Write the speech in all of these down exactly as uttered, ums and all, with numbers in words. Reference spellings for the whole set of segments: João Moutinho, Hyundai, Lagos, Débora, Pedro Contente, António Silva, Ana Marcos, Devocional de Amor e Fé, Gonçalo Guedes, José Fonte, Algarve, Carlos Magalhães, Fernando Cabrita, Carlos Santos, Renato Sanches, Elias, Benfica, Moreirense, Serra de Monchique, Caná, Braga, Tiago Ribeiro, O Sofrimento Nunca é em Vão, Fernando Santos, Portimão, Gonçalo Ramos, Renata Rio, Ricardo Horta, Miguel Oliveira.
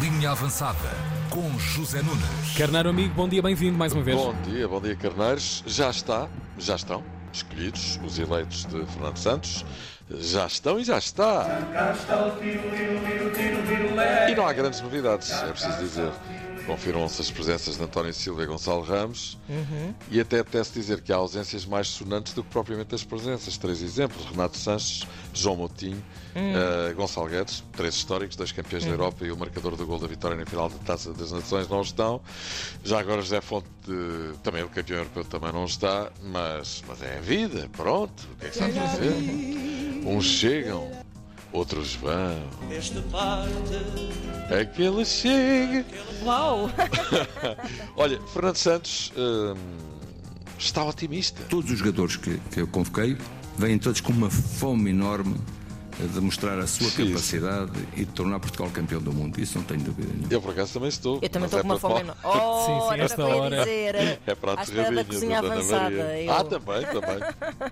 Linha Avançada, com José Nunes. Carneiro, amigo, bom dia, bem-vindo mais uma vez. Bom dia, bom dia, Carneiros. Já está, já estão escolhidos os eleitos de Fernando Santos. Já estão e já está. E não há grandes novidades, é preciso dizer. Confirmam-se as presenças de António Silva e Gonçalo Ramos. Uhum. E até apetece dizer que há ausências mais sonantes do que propriamente as presenças. Três exemplos: Renato Sanches, João Moutinho, uhum. uh, Gonçalo Guedes, três históricos, dois campeões uhum. da Europa e o marcador do gol da vitória na final da Taça das Nações não estão. Já agora José Fonte, uh, também o campeão europeu, também não está. Mas, mas é a vida, pronto. O que é que sabe fazer? Uns chegam, outros vão. Esta parte... Aquele chega... Uau! Olha, Fernando Santos hum, está otimista. Todos os jogadores que, que eu convoquei vêm todos com uma fome enorme de mostrar a sua Sim. capacidade e de tornar Portugal campeão do mundo. Isso não tenho dúvida nenhuma. Eu, por acaso, também estou. Eu também estou é com uma fome enorme. Oh, sim, sim, era esta hora. Dizer. É para a terra da cozinha avançada. Eu... Ah, também, também.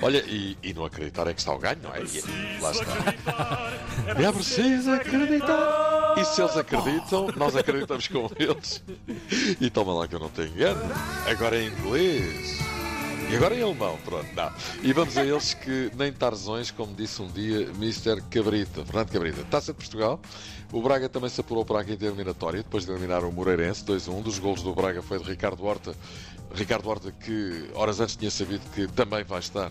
Olha, e, e não acreditar é que está o ganho, não é? E, lá está. É preciso acreditar. E se eles acreditam, nós acreditamos com eles. E toma lá que eu não tenho engano. Agora em inglês. E agora em alemão, pronto, não. E vamos a eles que nem tarzões, como disse um dia mister Cabrita, Fernando Cabrita. Taça de Portugal, o Braga também se apurou para a quinta eliminatória, depois de eliminar o Moreirense, dois a um. Um dos golos do Braga foi de Ricardo Horta, Ricardo Horta que horas antes tinha sabido que também vai estar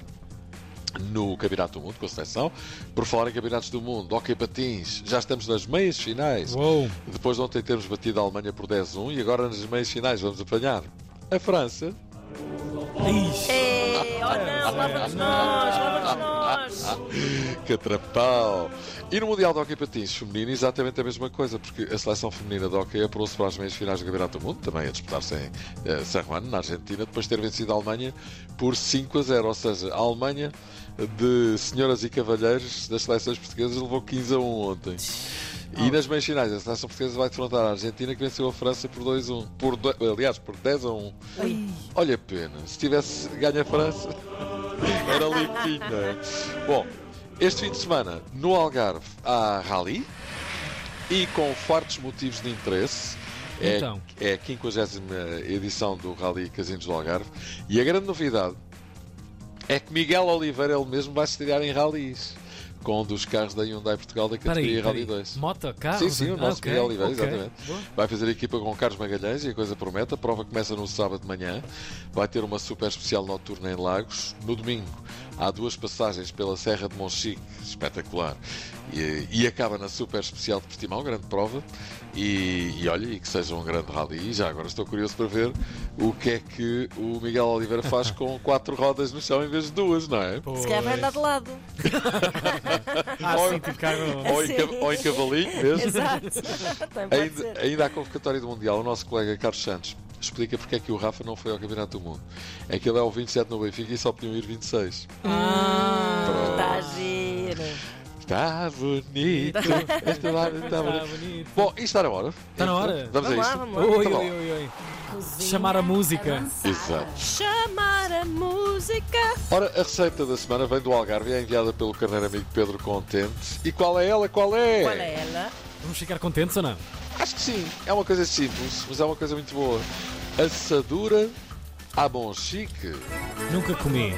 no Campeonato do Mundo, com a seleção. Por falar em Campeonatos do Mundo, ok, patins, já estamos nas meias finais. Uou. Depois de ontem termos batido a Alemanha por dez a um e agora nas meias finais vamos apanhar a França. Ei, oh não, lá vamos nós, lá vamos nós. Que trapão. E no Mundial de Hóquei Patins feminino, exatamente a mesma coisa, porque a seleção feminina de hóquei apurou-se para as meias finais do Campeonato do Mundo, também a disputar-se em uh, San Juan, na Argentina, depois de ter vencido a Alemanha por cinco a zero. Ou seja, a Alemanha de senhoras e cavalheiros das seleções portuguesas levou quinze a um ontem. E oh. nas meias finais, a seleção portuguesa vai defrontar a Argentina, que venceu a França por dois a um. Por do... Aliás, por dez a um. Ai. Olha a pena. Se tivesse ganho a França, era limpinho, não é? Bom, este fim de semana, no Algarve, há rally. E com fartos motivos de interesse. É, então. é a quinquagésima edição do Rally Casinos do Algarve. E a grande novidade é que Miguel Oliveira, ele mesmo, vai se estrear em rallies. Com um dos carros da Hyundai Portugal da categoria Rally dois. Moto, carro? Sim, sim, o nosso Miguel Oliveira, exatamente. Vai fazer a equipa com Carlos Magalhães e a coisa promete. A prova começa no sábado de manhã. Vai ter uma super especial noturna em Lagos. No domingo há duas passagens pela Serra de Monchique, espetacular. E, e acaba na super especial de Portimão, grande prova. E, e olha, e que seja um grande rally. E já agora estou curioso para ver o que é que o Miguel Oliveira faz com quatro rodas no chão em vez de duas, não é? Pois. Se calhar vai andar de lado. Ah, ou, sim, ou, em, ou em cavalinho mesmo. Exato. ainda, ainda à convocatória do Mundial, o nosso colega Carlos Santos explica porque é que o Rafa não foi ao Campeonato do Mundo. É que ele é o vinte e sete no Benfica e só podiam ir vinte e seis. Ah, Pronto. Está a giro. Está bonito. Este lado está bonito. Bom, isto está na hora. Está na hora. Vamos, vamos a isto. Lá, oi, oi, oi, oi. Chamar a música. Exato. Chamar a música. Ora, a receita da semana vem do Algarve e é enviada pelo carneiro amigo Pedro Contente. E qual é ela? Qual é? Qual é ela? Vamos ficar contentes ou não? Acho que sim. É uma coisa simples, mas é uma coisa muito boa. Assadura à Monchique. Nunca comi.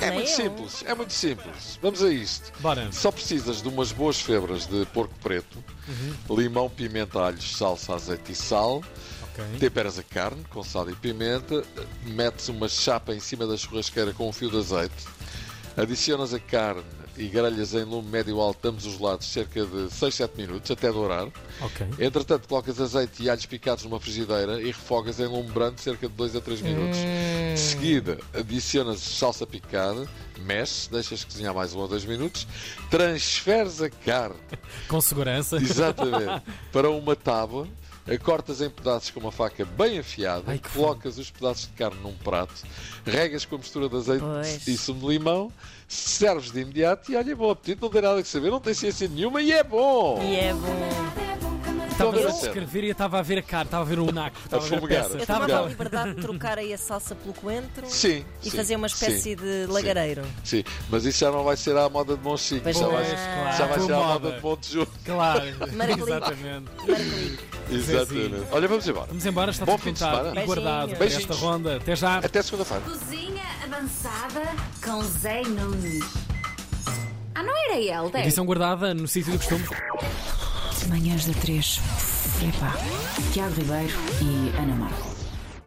É muito simples, é muito simples. Vamos a isto. Bora. Só precisas de umas boas febras de porco preto, uhum. limão, pimenta, alhos, salsa, azeite e sal. Okay. Temperas a carne com sal e pimenta. Metes uma chapa em cima da churrasqueira com um fio de azeite. Adicionas a carne e grelhas em lume médio alto, ambos os lados, cerca de seis, sete minutos, até dourar. Okay. Entretanto, colocas azeite e alhos picados numa frigideira e refogas em lume brando cerca de dois a três minutos. Mm. De seguida, adicionas salsa picada, mexes, deixas cozinhar mais um ou dois minutos, transferes a carne... Com segurança. Exatamente. Para uma tábua, cortas em pedaços com uma faca bem afiada. Ai, colocas os pedaços de carne num prato, regas com a mistura de azeite pois. E sumo de limão, serves de imediato e olha, bom apetite, não tem nada que saber, não tem ciência nenhuma e é bom! E é bom! estava a escrever e eu estava a ver a cara, estava a ver o naco, estava a ver a peça. Eu estava a dar a liberdade de trocar aí a salsa pelo coentro sim, e sim, fazer uma espécie sim, de lagareiro. Sim, sim, mas isso já não vai ser à moda de Monchique, já, claro, já vai ser à moda de Montejuro. Claro, exatamente. Exatamente. Olha, vamos embora. Vamos embora, está tudo pintado e guardado para esta ronda. Até já. Até segunda-feira. Cozinha avançada com Zé Nunes. Ah, não era ele, Débora? Edição guardada no sítio do costume. Manhãs da três. Epá, Tiago Ribeiro e Ana Marcos.